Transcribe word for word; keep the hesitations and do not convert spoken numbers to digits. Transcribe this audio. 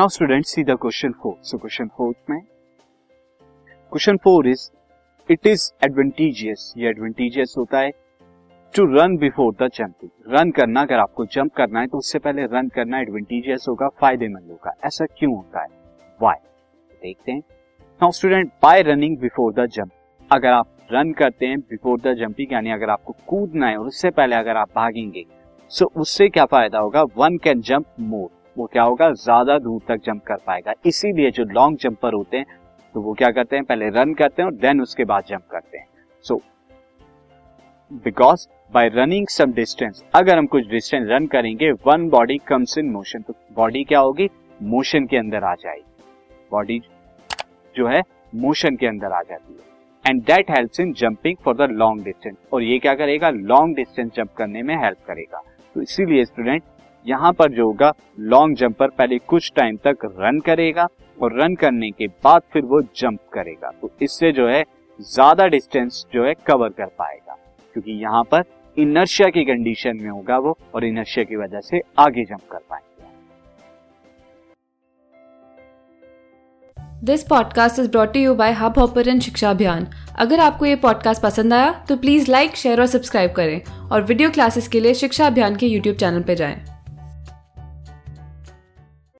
Now student see the question four. So question four में question four is it is advantageous, ये advantageous होता है to run before the jumping. Run करना, अगर आपको jump करना है तो उससे पहले रन करना एडवांटेजियस होगा, फायदेमंद होगा. ऐसा क्यों होता है, व्हाई, देखते हैं. Now student by running before the jump, अगर आप रन करते हैं बिफोर द जंपिंग यानी अगर आपको कूदना है और उससे पहले अगर आप भागेंगे सो so उससे क्या फायदा होगा, वन कैन जंप मोर, वो क्या होगा ज्यादा दूर तक जंप कर पाएगा. इसीलिए जो लॉन्ग जंपर होते हैं तो वो क्या करते हैं, पहले रन करते हैं और देन उसके बाद जंप करते हैं. So because by running some distance, अगर हम कुछ डिस्टेंस रन करेंगे one body comes in motion, तो बॉडी क्या होगी, मोशन के अंदर आ जाएगी. बॉडी जो है मोशन के अंदर आ जाती है and that helps in jumping for the long distance, और ये क्या करेगा लॉन्ग डिस्टेंस जंप करने में हेल्प करेगा. तो इसीलिए स्टूडेंट यहाँ पर जो होगा लॉन्ग जंपर पहले कुछ टाइम तक रन करेगा और रन करने के बाद फिर वो जंप करेगा, तो इससे जो है ज्यादा डिस्टेंस जो है कवर कर पाएगा क्योंकि यहाँ पर इनर्शिया की कंडीशन में होगा वो और इनर्शिया की वजह से आगे जंप कर पाएगा. This podcast is brought to you by Hubhopper and Shiksha Abhiyan. अगर आपको ये पॉडकास्ट पसंद आया तो प्लीज़ लाइक, शेयर और सब्सक्राइब करें और वीडियो क्लासेस के लिए शिक्षा अभियान के यूट्यूब चैनल पर जाएं.